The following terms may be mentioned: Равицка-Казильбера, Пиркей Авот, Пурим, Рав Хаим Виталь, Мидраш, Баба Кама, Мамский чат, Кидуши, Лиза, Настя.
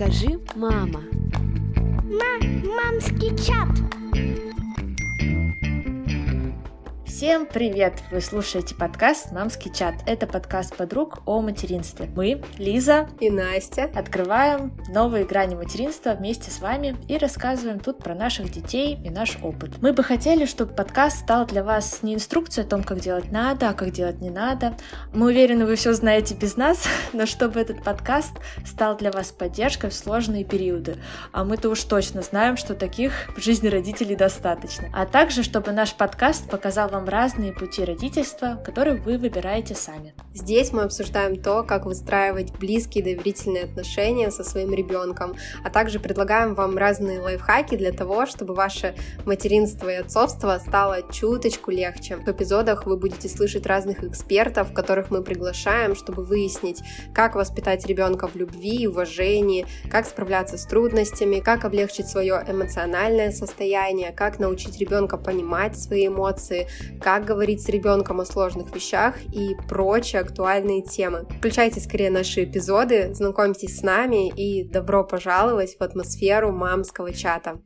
Скажи «мама». Мамский чат. Всем привет! Вы слушаете подкаст «Мамский чат». Это подкаст подруг о материнстве. Мы, Лиза и Настя, открываем новые грани материнства вместе с вами и рассказываем тут про наших детей и наш опыт. Мы бы хотели, чтобы подкаст стал для вас не инструкцией о том, как делать надо, а как делать не надо. Мы уверены, вы все знаете без нас, но чтобы этот подкаст стал для вас поддержкой в сложные периоды. А мы-то уж точно знаем, что таких в жизни родителей достаточно. А также, чтобы наш подкаст показал вам разные пути родительства, которые вы выбираете сами. Здесь мы обсуждаем то, как выстраивать близкие доверительные отношения со своим ребенком, а также предлагаем вам разные лайфхаки для того, чтобы ваше материнство и отцовство стало чуточку легче. В эпизодах вы будете слышать разных экспертов, которых мы приглашаем, чтобы выяснить, как воспитать ребенка в любви и уважении, как справляться с трудностями, как облегчить свое эмоциональное состояние, как научить ребенка понимать свои эмоции, как говорить с ребенком о сложных вещах и прочие актуальные темы. Включайте скорее наши эпизоды, знакомьтесь с нами и добро пожаловать в атмосферу мамского чата.